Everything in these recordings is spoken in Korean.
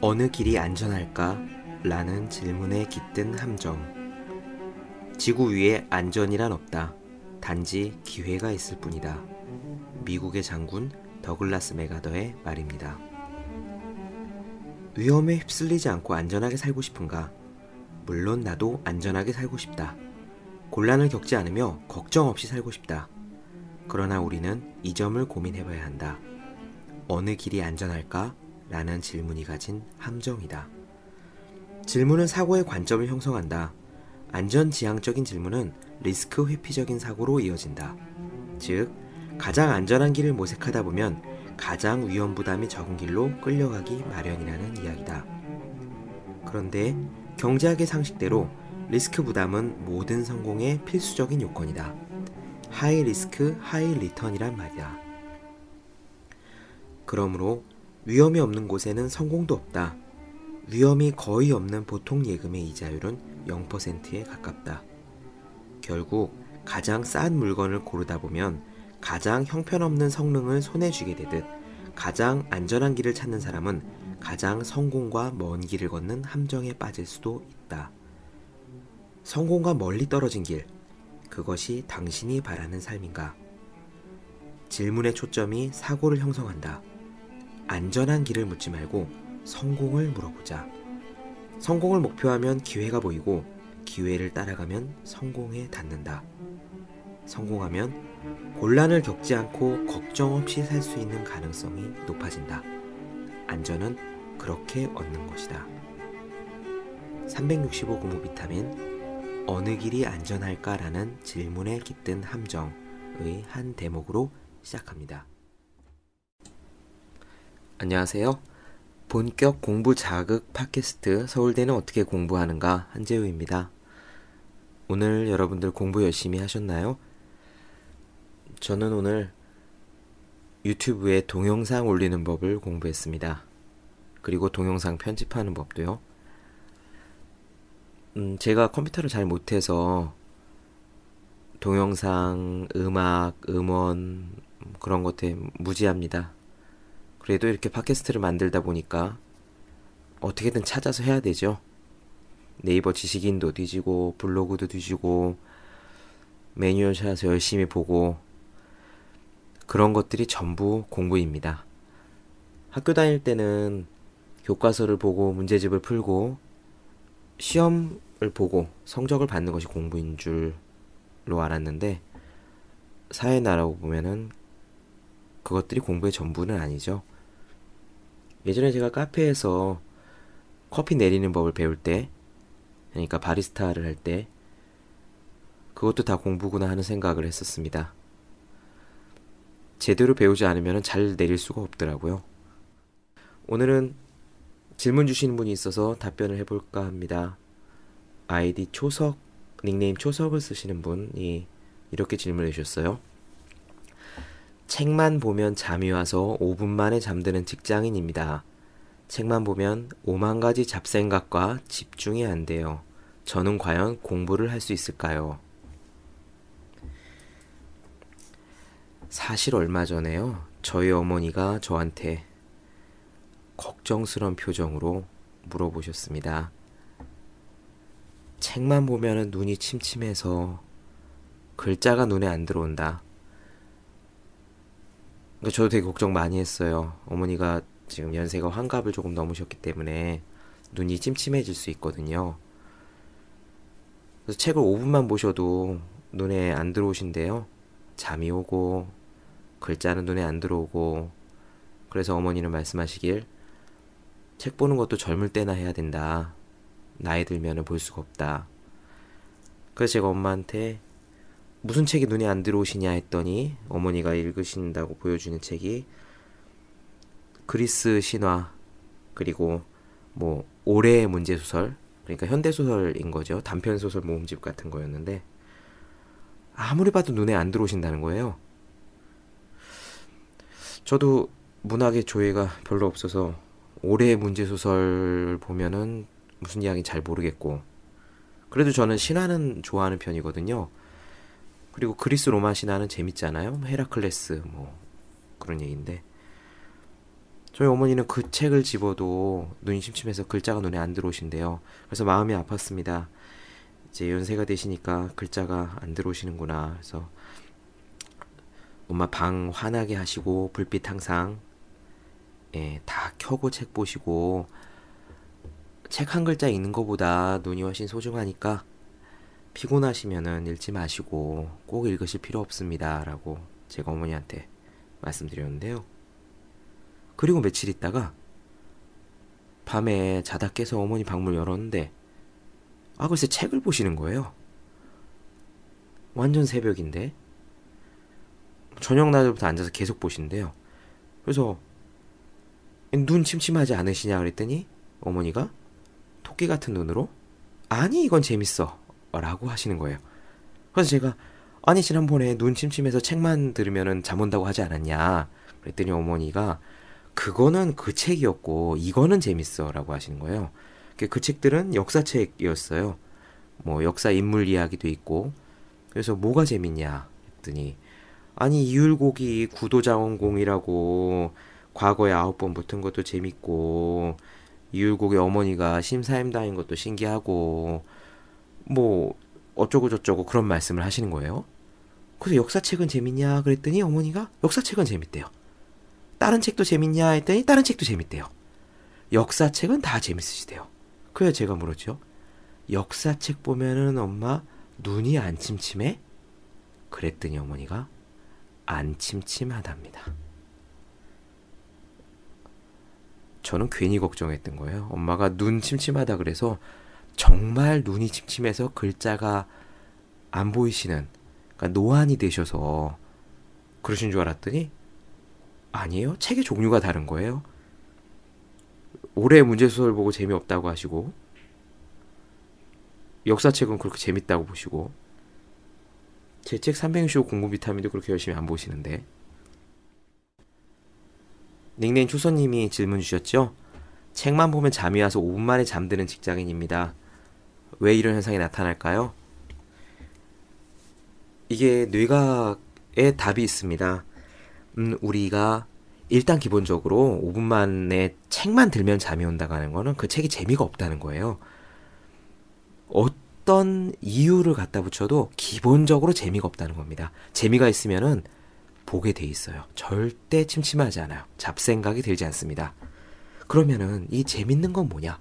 어느 길이 안전할까? 라는 질문에 깃든 함정. 지구 위에 안전이란 없다. 단지 기회가 있을 뿐이다. 미국의 장군 더글라스 맥아더의 말입니다. 위험에 휩쓸리지 않고 안전하게 살고 싶은가? 물론 나도 안전하게 살고 싶다. 곤란을 겪지 않으며 걱정 없이 살고 싶다. 그러나 우리는 이 점을 고민해봐야 한다. 어느 길이 안전할까? 라는 질문이 가진 함정이다. 질문은 사고의 관점을 형성한다. 안전지향적인 질문은 리스크 회피적인 사고로 이어진다. 즉, 가장 안전한 길을 모색하다 보면 가장 위험 부담이 적은 길로 끌려가기 마련이라는 이야기다. 그런데 경제학의 상식대로 리스크 부담은 모든 성공의 필수적인 요건이다. 하이 리스크, 하이 리턴이란 말이다. 그러므로 위험이 없는 곳에는 성공도 없다. 위험이 거의 없는 보통 예금의 이자율은 0%에 가깝다. 결국 가장 싼 물건을 고르다 보면 가장 형편없는 성능을 손에 쥐게 되듯 가장 안전한 길을 찾는 사람은 가장 성공과 먼 길을 걷는 함정에 빠질 수도 있다. 성공과 멀리 떨어진 길, 그것이 당신이 바라는 삶인가? 질문의 초점이 사고를 형성한다. 안전한 길을 묻지 말고 성공을 물어보자. 성공을 목표하면 기회가 보이고 기회를 따라가면 성공에 닿는다. 성공하면 곤란을 겪지 않고 걱정 없이 살 수 있는 가능성이 높아진다. 안전은 그렇게 얻는 것이다. 365공부비타민 어느 길이 안전할까라는 질문에 깃든 함정의 한 대목으로 시작합니다. 안녕하세요. 본격 공부 자극 팟캐스트 서울대는 어떻게 공부하는가 한재우입니다. 오늘 여러분들 공부 열심히 하셨나요? 저는 오늘 유튜브에 동영상 올리는 법을 공부했습니다. 그리고 동영상 편집하는 법도요. 제가 컴퓨터를 잘 못해서 동영상, 음악, 음원 그런 것에 무지합니다. 그래도 이렇게 팟캐스트를 만들다 보니까 어떻게든 찾아서 해야 되죠. 네이버 지식인도 뒤지고 블로그도 뒤지고 매뉴얼 찾아서 열심히 보고 그런 것들이 전부 공부입니다. 학교 다닐 때는 교과서를 보고 문제집을 풀고 시험을 보고 성적을 받는 것이 공부인 줄로 알았는데 사회 나라고 보면은 그것들이 공부의 전부는 아니죠. 예전에 제가 카페에서 커피 내리는 법을 배울 때 그러니까 바리스타를 할 때 그것도 다 공부구나 하는 생각을 했었습니다. 제대로 배우지 않으면 잘 내릴 수가 없더라고요. 오늘은 질문 주신 분이 있어서 답변을 해볼까 합니다. 아이디 초석, 닉네임 초석을 쓰시는 분이 이렇게 질문해 주셨어요. 책만 보면 잠이 와서 5분 만에 잠드는 직장인입니다. 책만 보면 5만 가지 잡생각과 집중이 안 돼요. 저는 과연 공부를 할 수 있을까요? 사실 얼마 전에요. 저희 어머니가 저한테 걱정스러운 표정으로 물어보셨습니다. 책만 보면 눈이 침침해서 글자가 눈에 안 들어온다. 저도 되게 걱정 많이 했어요. 어머니가 지금 연세가 환갑을 조금 넘으셨기 때문에 눈이 침침해질 수 있거든요. 그래서 책을 5분만 보셔도 눈에 안 들어오신대요. 잠이 오고 글자는 눈에 안 들어오고 그래서 어머니는 말씀하시길 책 보는 것도 젊을 때나 해야 된다. 나이 들면은 볼 수가 없다. 그래서 제가 엄마한테 무슨 책이 눈에 안 들어오시냐 했더니 어머니가 읽으신다고 보여주는 책이 그리스 신화 그리고 뭐 올해의 문제소설 그러니까 현대소설인 거죠. 단편소설 모음집 같은 거였는데 아무리 봐도 눈에 안 들어오신다는 거예요. 저도 문학의 조예가 별로 없어서 올해의 문제소설 보면은 무슨 이야기인지 잘 모르겠고 그래도 저는 신화는 좋아하는 편이거든요. 그리고 그리스 로마 신화는 재밌잖아요. 헤라클레스 뭐 그런 얘기인데 저희 어머니는 그 책을 집어도 눈이 침침해서 글자가 눈에 안 들어오신대요. 그래서 마음이 아팠습니다. 이제 연세가 되시니까 글자가 안 들어오시는구나. 그래서 엄마 방 환하게 하시고 불빛 항상 다 켜고 책 보시고 책 한 글자 읽는 거보다 눈이 훨씬 소중하니까 피곤하시면은 읽지 마시고 꼭 읽으실 필요 없습니다 라고 제가 어머니한테 말씀드렸는데요. 그리고 며칠 있다가 밤에 자다 깨서 어머니 방문 열었는데 글쎄 책을 보시는 거예요. 완전 새벽인데 저녁 낮부터 앉아서 계속 보신대요. 그래서 눈 침침하지 않으시냐 그랬더니 어머니가 토끼 같은 눈으로 아니 이건 재밌어 라고 하시는 거예요. 그래서 제가 아니 지난번에 눈 침침해서 책만 들으면 잠 온다고 하지 않았냐 그랬더니 어머니가 그거는 그 책이었고 이거는 재밌어 라고 하시는 거예요. 그 책들은 역사책이었어요. 뭐 역사 인물 이야기도 있고. 그래서 뭐가 재밌냐 했더니 아니 이율곡이 구도자원공이라고 과거에 9번 붙은 것도 재밌고 이율곡의 어머니가 심사임당인 것도 신기하고 뭐 어쩌고저쩌고 그런 말씀을 하시는 거예요. 그래서 역사책은 재밌냐 그랬더니 어머니가 역사책은 재밌대요. 다른 책도 재밌냐 했더니 다른 책도 재밌대요. 역사책은 다 재밌으시대요. 그래서 제가 물었죠. 역사책 보면은 엄마 눈이 안 침침해? 그랬더니 어머니가 안 침침하답니다. 저는 괜히 걱정했던 거예요. 엄마가 눈 침침하다 그래서 정말 눈이 침침해서 글자가 안 보이시는 그러니까 노안이 되셔서 그러신 줄 알았더니 아니에요. 책의 종류가 다른 거예요. 올해 문제소설 보고 재미없다고 하시고 역사책은 그렇게 재밌다고 보시고 제 책 365 공부비타민도 그렇게 열심히 안 보시는데 닉네임 초선님이 질문 주셨죠? 책만 보면 잠이 와서 5분 만에 잠드는 직장인입니다. 왜 이런 현상이 나타날까요? 이게 뇌과에 답이 있습니다. 우리가 일단 기본적으로 5분 만에 책만 들면 잠이 온다는 거는 그 책이 재미가 없다는 거예요. 어떤 이유를 갖다 붙여도 기본적으로 재미가 없다는 겁니다. 재미가 있으면은 보게 돼 있어요. 절대 침침하지 않아요. 잡생각이 들지 않습니다. 그러면은 이 재밌는 건 뭐냐?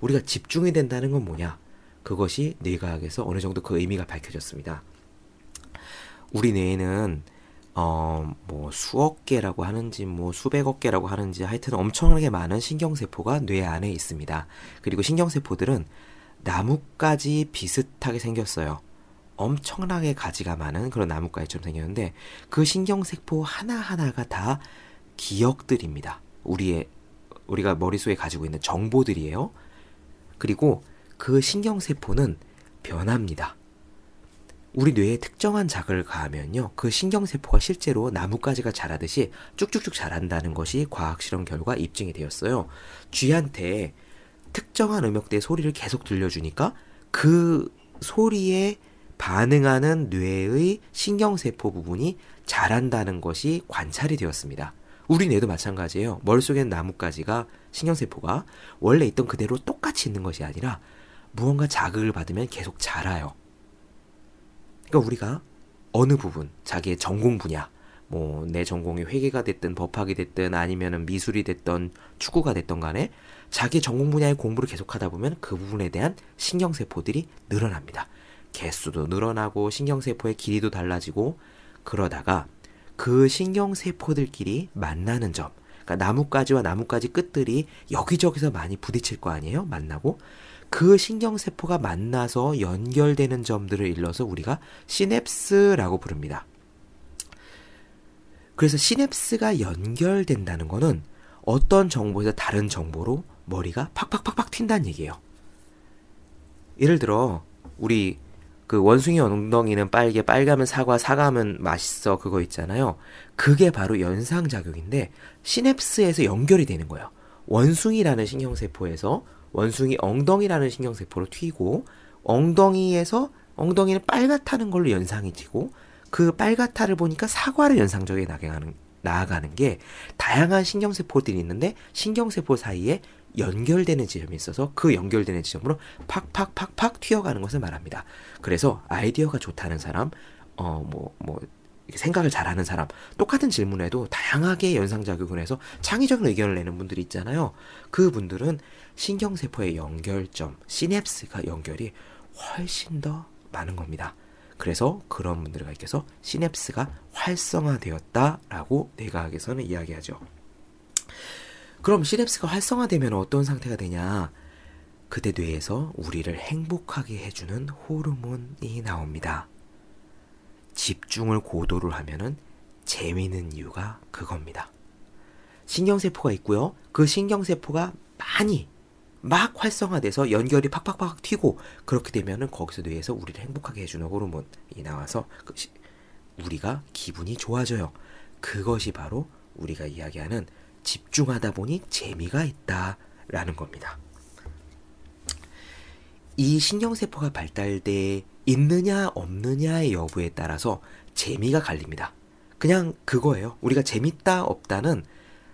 우리가 집중이 된다는 건 뭐냐? 그것이 뇌과학에서 어느 정도 그 의미가 밝혀졌습니다. 우리 뇌에는 뭐 수억 개라고 하는지 뭐 수백억 개라고 하는지 하여튼 엄청나게 많은 신경세포가 뇌 안에 있습니다. 그리고 신경세포들은 나뭇가지 비슷하게 생겼어요. 엄청나게 가지가 많은 그런 나뭇가지처럼 생겼는데 그 신경세포 하나하나가 다 기억들입니다. 우리가 머릿속에 가지고 있는 정보들이에요. 그리고 그 신경세포는 변합니다. 우리 뇌에 특정한 자극을 가하면요. 그 신경세포가 실제로 나뭇가지가 자라듯이 쭉쭉쭉 자란다는 것이 과학실험 결과 입증이 되었어요. 쥐한테 특정한 음역대의 소리를 계속 들려주니까 그 소리에 반응하는 뇌의 신경세포 부분이 자란다는 것이 관찰이 되었습니다. 우리 뇌도 마찬가지예요. 머릿속에는 나뭇가지가 신경세포가 원래 있던 그대로 똑같이 있는 것이 아니라 무언가 자극을 받으면 계속 자라요. 그러니까 우리가 어느 부분, 자기의 전공 분야, 뭐 내 전공이 회계가 됐든 법학이 됐든 아니면은 미술이 됐든 축구가 됐든 간에 자기 전공 분야의 공부를 계속하다 보면 그 부분에 대한 신경세포들이 늘어납니다. 개수도 늘어나고 신경세포의 길이도 달라지고 그러다가 그 신경세포들끼리 만나는 점, 그러니까 나뭇가지와 나뭇가지 끝들이 여기저기서 많이 부딪힐 거 아니에요? 만나고. 그 신경세포가 만나서 연결되는 점들을 일러서 우리가 시냅스라고 부릅니다. 그래서 시냅스가 연결된다는 거는 어떤 정보에서 다른 정보로 머리가 팍팍팍팍 튄다는 얘기예요. 예를 들어 우리 그 원숭이 엉덩이는 빨개, 빨가면 사과, 사과하면 맛있어 그거 있잖아요. 그게 바로 연상작용인데 시냅스에서 연결이 되는 거예요. 원숭이라는 신경세포에서 원숭이 엉덩이라는 신경세포로 튀고 엉덩이에서 엉덩이는 빨갛다는 걸로 연상이 튀고 그 빨갛다를 보니까 사과를 연상적으로 나아가는 게 다양한 신경세포들이 있는데 신경세포 사이에 연결되는 지점이 있어서 그 연결되는 지점으로 팍팍팍팍 튀어가는 것을 말합니다. 그래서 아이디어가 좋다는 사람, 생각을 잘하는 사람, 똑같은 질문에도 다양하게 연상작용을 해서 창의적인 의견을 내는 분들이 있잖아요. 그분들은 신경세포의 연결점, 시냅스가 연결이 훨씬 더 많은 겁니다. 그래서 그런 분들과 있어서 시냅스가 활성화되었다라고 뇌과학에서는 이야기하죠. 그럼 시냅스가 활성화되면 어떤 상태가 되냐? 그때 뇌에서 우리를 행복하게 해주는 호르몬이 나옵니다. 집중을 고도로 하면은 재미있는 이유가 그겁니다. 신경세포가 있고요. 그 신경세포가 많이 막 활성화돼서 연결이 팍팍팍 튀고 그렇게 되면은 거기서 뇌에서 우리를 행복하게 해주는 호르몬이 나와서 우리가 기분이 좋아져요. 그것이 바로 우리가 이야기하는 집중하다 보니 재미가 있다라는 겁니다. 이 신경세포가 발달돼 있느냐 없느냐의 여부에 따라서 재미가 갈립니다. 그냥 그거예요. 우리가 재밌다 없다는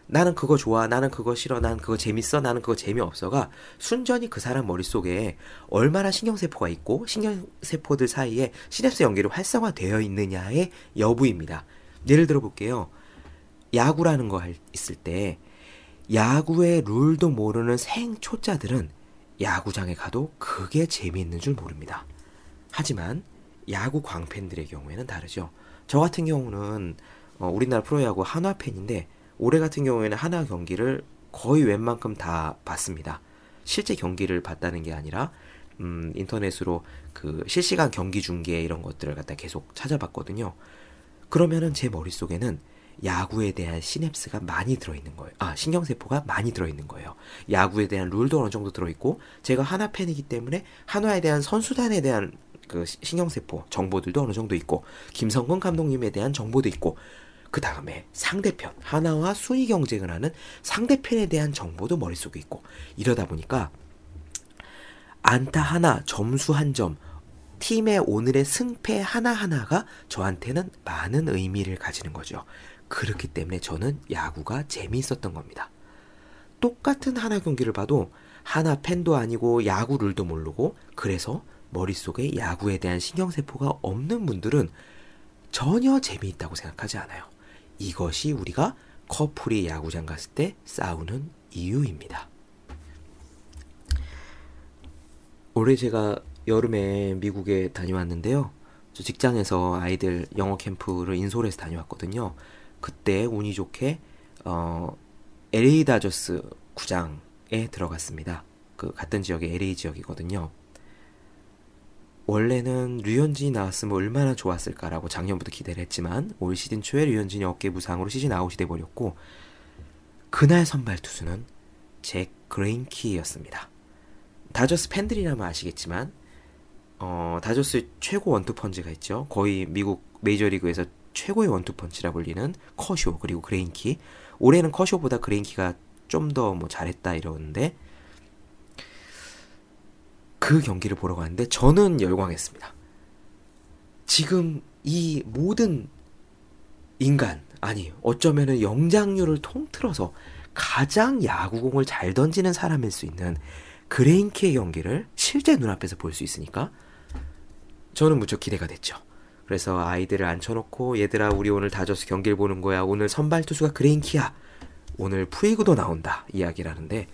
나는 그거 좋아, 나는 그거 싫어, 나는 그거 재밌어, 나는 그거 재미없어가 순전히 그 사람 머릿속에 얼마나 신경세포가 있고 신경세포들 사이에 시냅스 연결이 활성화되어 있느냐의 여부입니다. 예를 들어 볼게요. 야구라는 거 있을 때 야구의 룰도 모르는 생초짜들은 야구장에 가도 그게 재미있는 줄 모릅니다. 하지만 야구 광팬들의 경우에는 다르죠. 저 같은 경우는 우리나라 프로야구 한화 팬인데 올해 같은 경우에는 한화 경기를 거의 웬만큼 다 봤습니다. 실제 경기를 봤다는 게 아니라 인터넷으로 그 실시간 경기 중계 이런 것들을 갖다 계속 찾아봤거든요. 그러면은 제 머릿속에는 야구에 대한 시냅스가 많이 들어있는 거예요. 신경세포가 많이 들어있는 거예요. 야구에 대한 룰도 어느 정도 들어있고 제가 한화 팬이기 때문에 한화에 대한 선수단에 대한 그 신경세포 정보들도 어느 정도 있고 김성근 감독님에 대한 정보도 있고 그 다음에 상대편, 하나와 순위 경쟁을 하는 상대편에 대한 정보도 머릿속에 있고 이러다 보니까 안타 하나, 점수 한 점, 팀의 오늘의 승패 하나하나가 저한테는 많은 의미를 가지는 거죠. 그렇기 때문에 저는 야구가 재미있었던 겁니다. 똑같은 하나 경기를 봐도 하나 팬도 아니고 야구 룰도 모르고 그래서 머릿속에 야구에 대한 신경세포가 없는 분들은 전혀 재미있다고 생각하지 않아요. 이것이 우리가 커플이 야구장 갔을 때 싸우는 이유입니다. 올해 제가 여름에 미국에 다녀왔는데요. 저 직장에서 아이들 영어 캠프를 인솔해서 다녀왔거든요. 그때 운이 좋게 LA 다저스 구장에 들어갔습니다. 그 같은 지역이 LA 지역이거든요. 원래는 류현진이 나왔으면 얼마나 좋았을까라고 작년부터 기대를 했지만 올 시즌 초에 류현진이 어깨 부상으로 시즌 아웃이 돼버렸고 그날 선발 투수는 잭 그레인키였습니다. 다저스 팬들이라면 아시겠지만 다저스 최고 원투펀치가 있죠. 거의 미국 메이저리그에서 최고의 원투펀치라 불리는 커쇼 그리고 그레인키. 올해는 커쇼보다 그레인키가 좀 더 잘했다 이러는데 그 경기를 보러 갔는데 저는 열광했습니다. 지금 이 모든 인간, 아니 어쩌면은 영장류를 통틀어서 가장 야구공을 잘 던지는 사람일 수 있는 그레인키의 경기를 실제 눈앞에서 볼 수 있으니까 저는 무척 기대가 됐죠. 그래서 아이들을 앉혀놓고 얘들아 우리 오늘 다저스 경기를 보는 거야. 오늘 선발 투수가 그레인키야. 오늘 푸이그도 나온다. 이야기를 하는데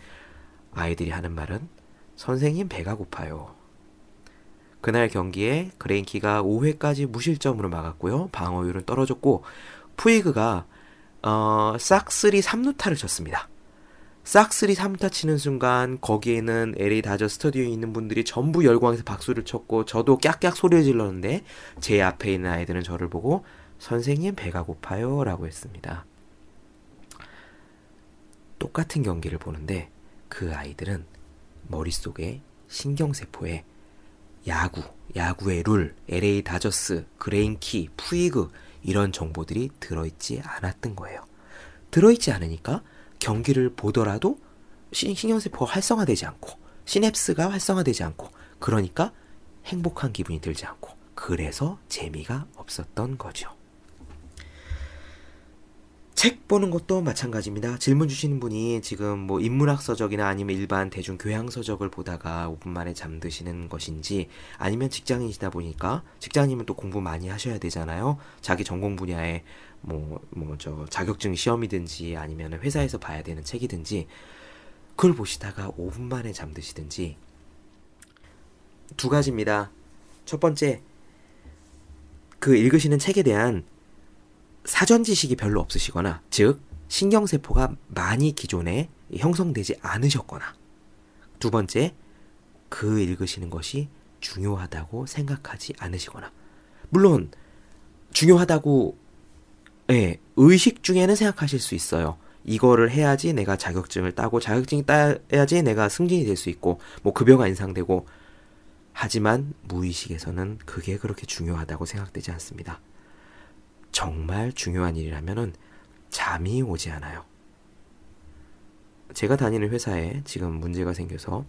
아이들이 하는 말은 선생님 배가 고파요. 그날 경기에 그레인키가 5회까지 무실점으로 막았고요. 방어율은 떨어졌고 푸이그가 싹쓸이 3루타를 쳤습니다. 싹쓸이 3루타 치는 순간 거기에는 LA 다저스 스튜디오에 있는 분들이 전부 열광해서 박수를 쳤고 저도 깍깍 소리를 질렀는데 제 앞에 있는 아이들은 저를 보고 선생님 배가 고파요 라고 했습니다. 똑같은 경기를 보는데 그 아이들은 머릿속에 신경세포에 야구의 룰, LA 다저스, 그레인키, 푸이그 이런 정보들이 들어있지 않았던 거예요. 들어있지 않으니까 경기를 보더라도 신경세포가 활성화되지 않고 시냅스가 활성화되지 않고 그러니까 행복한 기분이 들지 않고 그래서 재미가 없었던 거죠. 책 보는 것도 마찬가지입니다. 질문 주시는 분이 지금 뭐 인문학 서적이나 아니면 일반 대중 교양 서적을 보다가 5분 만에 잠드시는 것인지, 아니면 직장인이시다 보니까 직장인이면 또 공부 많이 하셔야 되잖아요. 자기 전공 분야에 뭐 자격증 시험이든지 아니면 회사에서 봐야 되는 책이든지, 그걸 보시다가 5분 만에 잠드시든지. 두 가지입니다. 첫 번째, 그 읽으시는 책에 대한 사전 지식이 별로 없으시거나, 즉 신경세포가 많이 기존에 형성되지 않으셨거나, 두 번째, 그 읽으시는 것이 중요하다고 생각하지 않으시거나. 물론 중요하다고 의식 중에는 생각하실 수 있어요. 이거를 해야지 내가 자격증을 따고, 자격증이 따야지 내가 승진이 될 수 있고, 뭐 급여가 인상되고. 하지만 무의식에서는 그게 그렇게 중요하다고 생각되지 않습니다. 정말 중요한 일이라면은 잠이 오지 않아요. 제가 다니는 회사에 지금 문제가 생겨서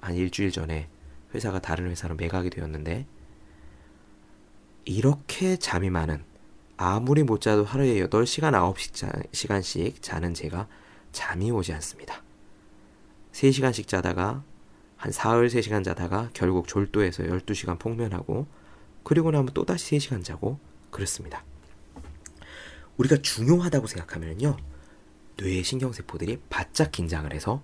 한 일주일 전에 회사가 다른 회사로 매각이 되었는데, 이렇게 잠이 많은, 아무리 못 자도 하루에 8시간, 9시간씩 자는 제가 잠이 오지 않습니다. 3시간씩 자다가 한 사흘 3시간 자다가 결국 졸도해서 12시간 폭면하고, 그리고 나면 또다시 3시간 자고 그렇습니다. 우리가 중요하다고 생각하면요, 뇌의 신경세포들이 바짝 긴장을 해서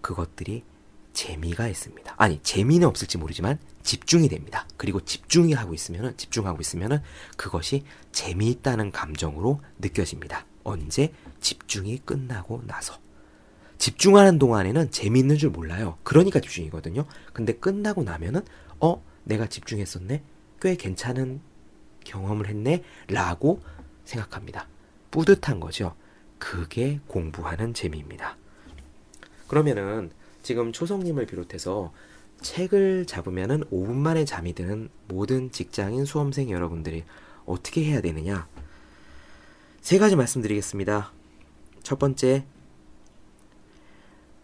그것들이 재미가 있습니다. 아니, 재미는 없을지 모르지만 집중이 됩니다. 그리고 집중하고 있으면은 그것이 재미있다는 감정으로 느껴집니다. 언제? 집중이 끝나고 나서. 집중하는 동안에는 재미있는 줄 몰라요. 그러니까 집중이거든요. 근데 끝나고 나면은 내가 집중했었네, 꽤 괜찮은 경험을 했네 라고 생각합니다. 뿌듯한 거죠. 그게 공부하는 재미입니다. 그러면은 지금 초성님을 비롯해서 책을 잡으면은 5분 만에 잠이 드는 모든 직장인 수험생 여러분들이 어떻게 해야 되느냐, 3가지 말씀드리겠습니다. 첫 번째,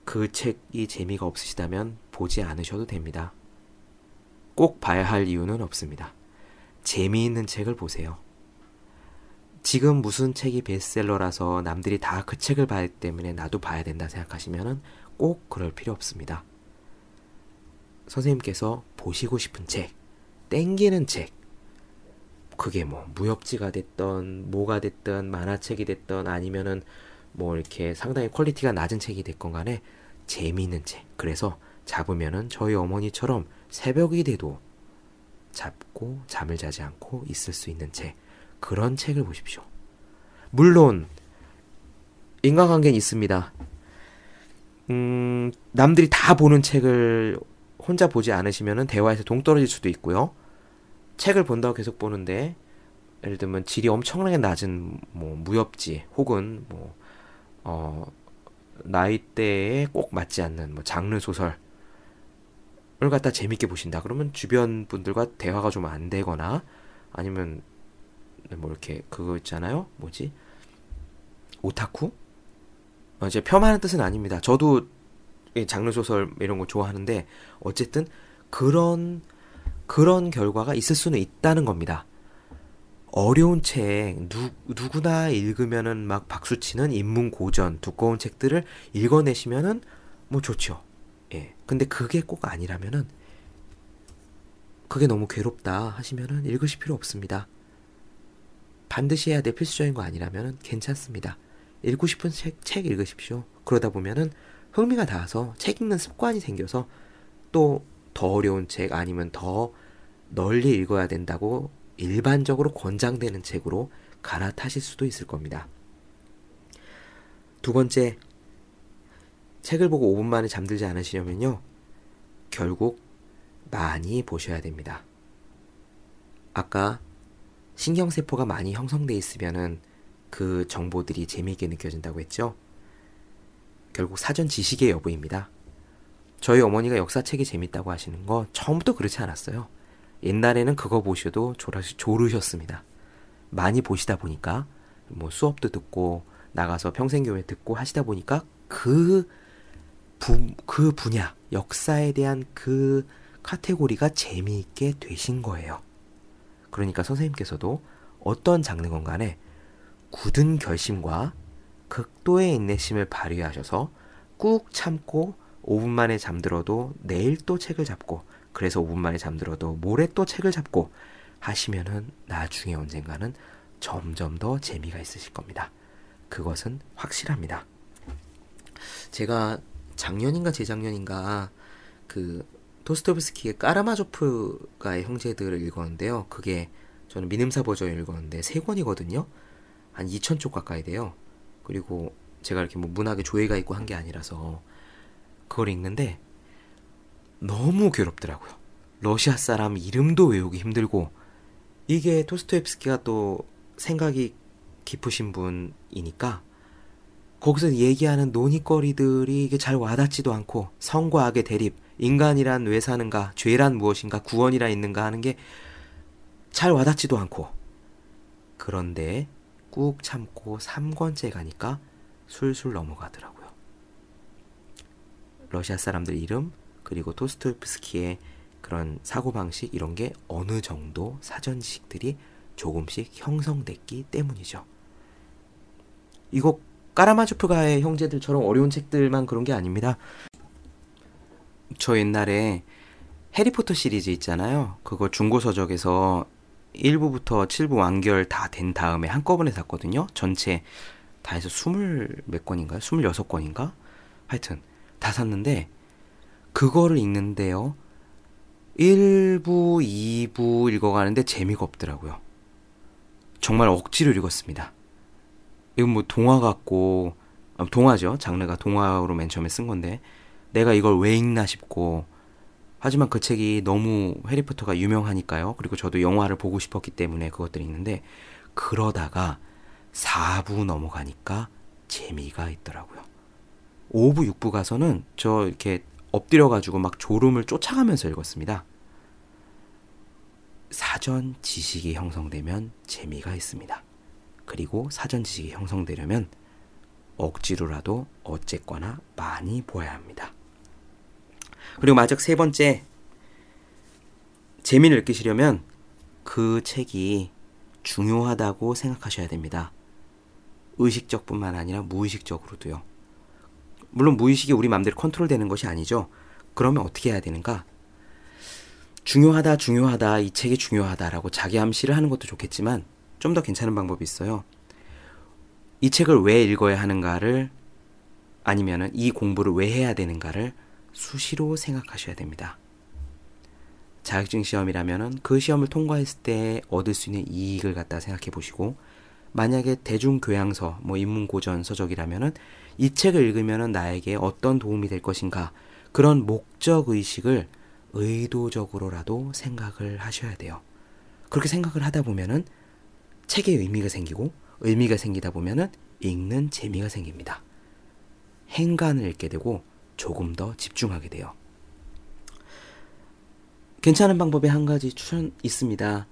그 책이 재미가 없으시다면 보지 않으셔도 됩니다. 꼭 봐야 할 이유는 없습니다. 재미있는 책을 보세요. 지금 무슨 책이 베스트셀러라서 남들이 다 그 책을 봤기 때문에 나도 봐야 된다 생각하시면 꼭 그럴 필요 없습니다. 선생님께서 보시고 싶은 책, 땡기는 책, 그게 뭐 무협지가 됐던, 뭐가 됐던, 만화책이 됐던, 아니면은 뭐 이렇게 상당히 퀄리티가 낮은 책이 됐건 간에 재미있는 책. 그래서 잡으면은 저희 어머니처럼 새벽이 돼도 잡고 잠을 자지 않고 있을 수 있는 책, 그런 책을 보십시오. 물론 인과관계는 있습니다. 남들이 다 보는 책을 혼자 보지 않으시면은 대화에서 동떨어질 수도 있고요. 책을 본다고 계속 보는데, 예를 들면 질이 엄청나게 낮은 뭐 무협지, 혹은 뭐 나이대에 꼭 맞지 않는 뭐 장르 소설 을 갖다 재밌게 보신다 그러면 주변 분들과 대화가 좀 안 되거나, 아니면 뭐 이렇게 그거 있잖아요, 뭐지, 오타쿠? 이제 폄하는 뜻은 아닙니다. 저도 장르 소설 이런 거 좋아하는데, 어쨌든 그런 결과가 있을 수는 있다는 겁니다. 어려운 책, 누구나 읽으면은 막 박수치는 인문 고전, 두꺼운 책들을 읽어내시면은 뭐 좋죠. 근데 그게 꼭 아니라면은, 그게 너무 괴롭다 하시면은 읽으실 필요 없습니다. 반드시 해야 될 필수적인 거 아니라면은 괜찮습니다. 읽고 싶은 책 읽으십시오. 그러다 보면은 흥미가 닿아서 책 읽는 습관이 생겨서 또 더 어려운 책, 아니면 더 널리 읽어야 된다고 일반적으로 권장되는 책으로 갈아타실 수도 있을 겁니다. 두 번째, 책을 보고 5분 만에 잠들지 않으시려면요, 결국 많이 보셔야 됩니다. 아까 신경세포가 많이 형성되어 있으면은 그 정보들이 재미있게 느껴진다고 했죠. 결국 사전 지식의 여부입니다. 저희 어머니가 역사책이 재밌다고 하시는 거 처음부터 그렇지 않았어요. 옛날에는 그거 보셔도 졸으셨습니다. 많이 보시다 보니까, 뭐 수업도 듣고 나가서 평생교회 듣고 하시다 보니까 그 분야, 역사에 대한 그 카테고리가 재미있게 되신 거예요. 그러니까 선생님께서도 어떤 장르건 간에 굳은 결심과 극도의 인내심을 발휘하셔서 꾹 참고 5분 만에 잠들어도 내일 또 책을 잡고, 그래서 5분 만에 잠들어도 모레 또 책을 잡고 하시면은 나중에 언젠가는 점점 더 재미가 있으실 겁니다. 그것은 확실합니다. 제가 작년인가 재작년인가 그 도스토옙스키의 까라마조프가의 형제들을 읽었는데요. 그게 저는 민음사 버전을 읽었는데 3권이거든요. 한 2000쪽 가까이 돼요. 그리고 제가 이렇게 뭐 문학에 조예가 있고 한 게 아니라서 그걸 읽는데 너무 괴롭더라고요. 러시아 사람 이름도 외우기 힘들고, 이게 도스토옙스키가 또 생각이 깊으신 분이니까 거기서 얘기하는 논의거리들이 이게 잘 와닿지도 않고, 선과 악의 대립, 인간이란 왜 사는가, 죄란 무엇인가, 구원이란 있는가 하는 게 잘 와닿지도 않고, 그런데 꾹 참고 3권째 가니까 술술 넘어가더라고요. 러시아 사람들 이름, 그리고 도스토옙스키의 그런 사고방식, 이런 게 어느 정도 사전 지식들이 조금씩 형성됐기 때문이죠. 이거 까라마조프가의 형제들처럼 어려운 책들만 그런 게 아닙니다. 저 옛날에 해리포터 시리즈 있잖아요. 그거 중고서적에서 1부부터 7부 완결 다 된 다음에 한꺼번에 샀거든요. 전체 다 해서 20 몇 권인가요? 26권인가? 하여튼 다 샀는데 그거를 읽는데요, 1부, 2부 읽어가는데 재미가 없더라고요. 정말 억지로 읽었습니다. 이건 뭐 동화 같고, 동화죠. 장르가 동화로 맨 처음에 쓴 건데 내가 이걸 왜 읽나 싶고, 하지만 그 책이 너무 해리포터가 유명하니까요. 그리고 저도 영화를 보고 싶었기 때문에 그것들이 있는데, 그러다가 4부 넘어가니까 재미가 있더라고요. 5부, 6부 가서는 저 이렇게 엎드려가지고 막 졸음을 쫓아가면서 읽었습니다. 사전 지식이 형성되면 재미가 있습니다. 그리고 사전 지식이 형성되려면 억지로라도 어쨌거나 많이 보아야 합니다. 그리고 마지막 3번째, 재미를 느끼시려면 그 책이 중요하다고 생각하셔야 됩니다. 의식적 뿐만 아니라 무의식적으로도요. 물론 무의식이 우리 마음대로 컨트롤되는 것이 아니죠. 그러면 어떻게 해야 되는가? 중요하다, 이 책이 중요하다라고 자기 암시를 하는 것도 좋겠지만 좀 더 괜찮은 방법이 있어요. 이 책을 왜 읽어야 하는가를, 아니면은 이 공부를 왜 해야 되는가를 수시로 생각하셔야 됩니다. 자격증 시험이라면은 그 시험을 통과했을 때 얻을 수 있는 이익을 갖다 생각해 보시고, 만약에 대중교양서, 뭐 인문고전 서적이라면은 이 책을 읽으면은 나에게 어떤 도움이 될 것인가, 그런 목적의식을 의도적으로라도 생각을 하셔야 돼요. 그렇게 생각을 하다 보면은 책에 의미가 생기고, 의미가 생기다 보면은 읽는 재미가 생깁니다. 행간을 읽게 되고 조금 더 집중하게 돼요. 괜찮은 방법이 한 가지 추천 있습니다.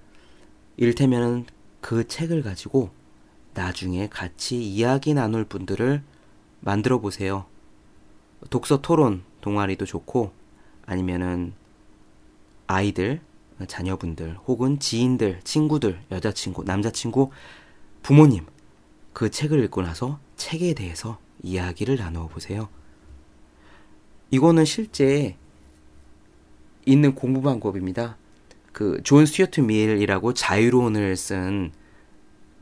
이를테면은 그 책을 가지고 나중에 같이 이야기 나눌 분들을 만들어 보세요. 독서 토론 동아리도 좋고, 아니면은 아이들, 자녀분들, 혹은 지인들, 친구들, 여자친구, 남자친구, 부모님, 그 책을 읽고 나서 책에 대해서 이야기를 나누어 보세요. 이거는 실제 있는 공부 방법입니다. 그 존 스튜어트 밀이라고 자유론을 쓴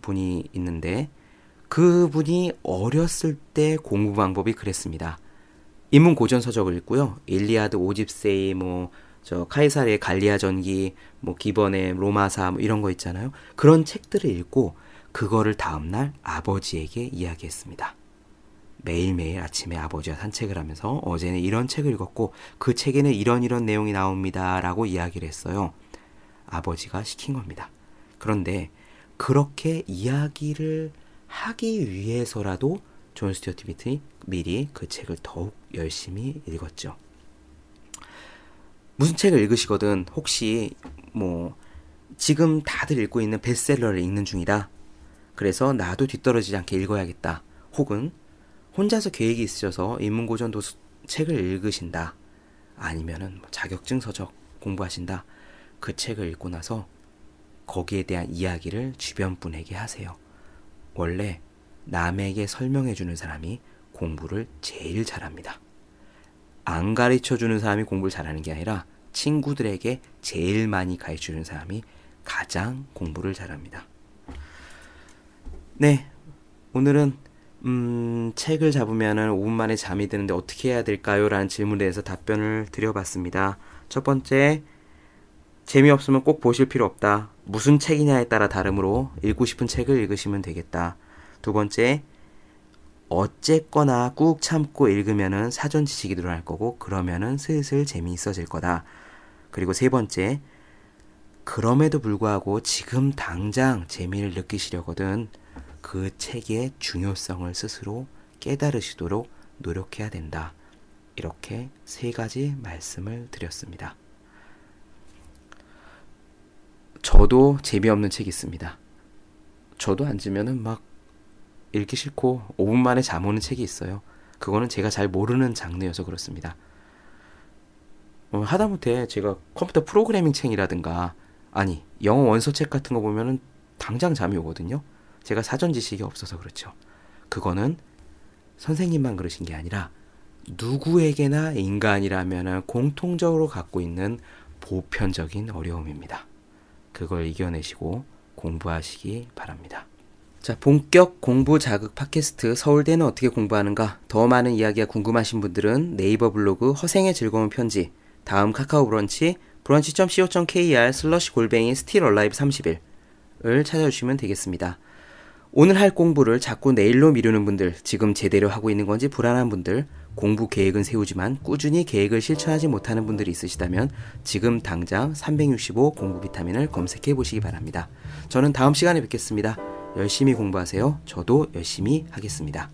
분이 있는데, 그분이 어렸을 때 공부 방법이 그랬습니다. 인문 고전 서적을 읽고요. 일리아드, 오디세이, 뭐 저 카이사르의 갈리아 전기, 뭐 기번의 로마사, 뭐 이런 거 있잖아요. 그런 책들을 읽고 그거를 다음날 아버지에게 이야기했습니다. 매일매일 아침에 아버지와 산책을 하면서 어제는 이런 책을 읽었고 그 책에는 이런 내용이 나옵니다 라고 이야기를 했어요. 아버지가 시킨 겁니다. 그런데 그렇게 이야기를 하기 위해서라도 존 스튜어트 밀이 그 책을 더욱 열심히 읽었죠. 무슨 책을 읽으시거든 혹시 뭐 지금 다들 읽고 있는 베스트셀러를 읽는 중이다, 그래서 나도 뒤떨어지지 않게 읽어야겠다, 혹은 혼자서 계획이 있으셔서 인문고전 책을 읽으신다, 아니면은 자격증 서적 공부하신다, 그 책을 읽고 나서 거기에 대한 이야기를 주변 분에게 하세요. 원래 남에게 설명해주는 사람이 공부를 제일 잘합니다. 안 가르쳐주는 사람이 공부를 잘하는 게 아니라 친구들에게 제일 많이 가르쳐주는 사람이 가장 공부를 잘합니다. 네, 오늘은 책을 잡으면 5분 만에 잠이 드는데 어떻게 해야 될까요? 라는 질문에 대해서 답변을 드려봤습니다. 첫 번째, 재미없으면 꼭 보실 필요 없다. 무슨 책이냐에 따라 다르므로 읽고 싶은 책을 읽으시면 되겠다. 두 번째, 어쨌거나 꾹 참고 읽으면은 사전 지식이 늘어날 거고 그러면은 슬슬 재미있어질 거다. 그리고 세 번째, 그럼에도 불구하고 지금 당장 재미를 느끼시려거든 그 책의 중요성을 스스로 깨달으시도록 노력해야 된다. 이렇게 세 가지 말씀을 드렸습니다. 저도 재미없는 책이 있습니다. 저도 앉으면은 막 읽기 싫고 5분 만에 잠 오는 책이 있어요. 그거는 제가 잘 모르는 장르여서 그렇습니다. 하다못해 제가 컴퓨터 프로그래밍 책이라든가 아니 영어 원서책 같은 거 보면은 당장 잠이 오거든요. 제가 사전 지식이 없어서 그렇죠. 그거는 선생님만 그러신 게 아니라 누구에게나 인간이라면은 공통적으로 갖고 있는 보편적인 어려움입니다. 그걸 이겨내시고 공부하시기 바랍니다. 자, 본격 공부 자극 팟캐스트 서울대는 어떻게 공부하는가? 더 많은 이야기가 궁금하신 분들은 네이버 블로그 허생의 즐거운 편지, 다음 카카오 브런치, brunch.co.kr/still-alive31을 찾아주시면 되겠습니다. 오늘 할 공부를 자꾸 내일로 미루는 분들, 지금 제대로 하고 있는 건지 불안한 분들, 공부 계획은 세우지만 꾸준히 계획을 실천하지 못하는 분들이 있으시다면 지금 당장 365 공부 비타민을 검색해 보시기 바랍니다. 저는 다음 시간에 뵙겠습니다. 열심히 공부하세요. 저도 열심히 하겠습니다.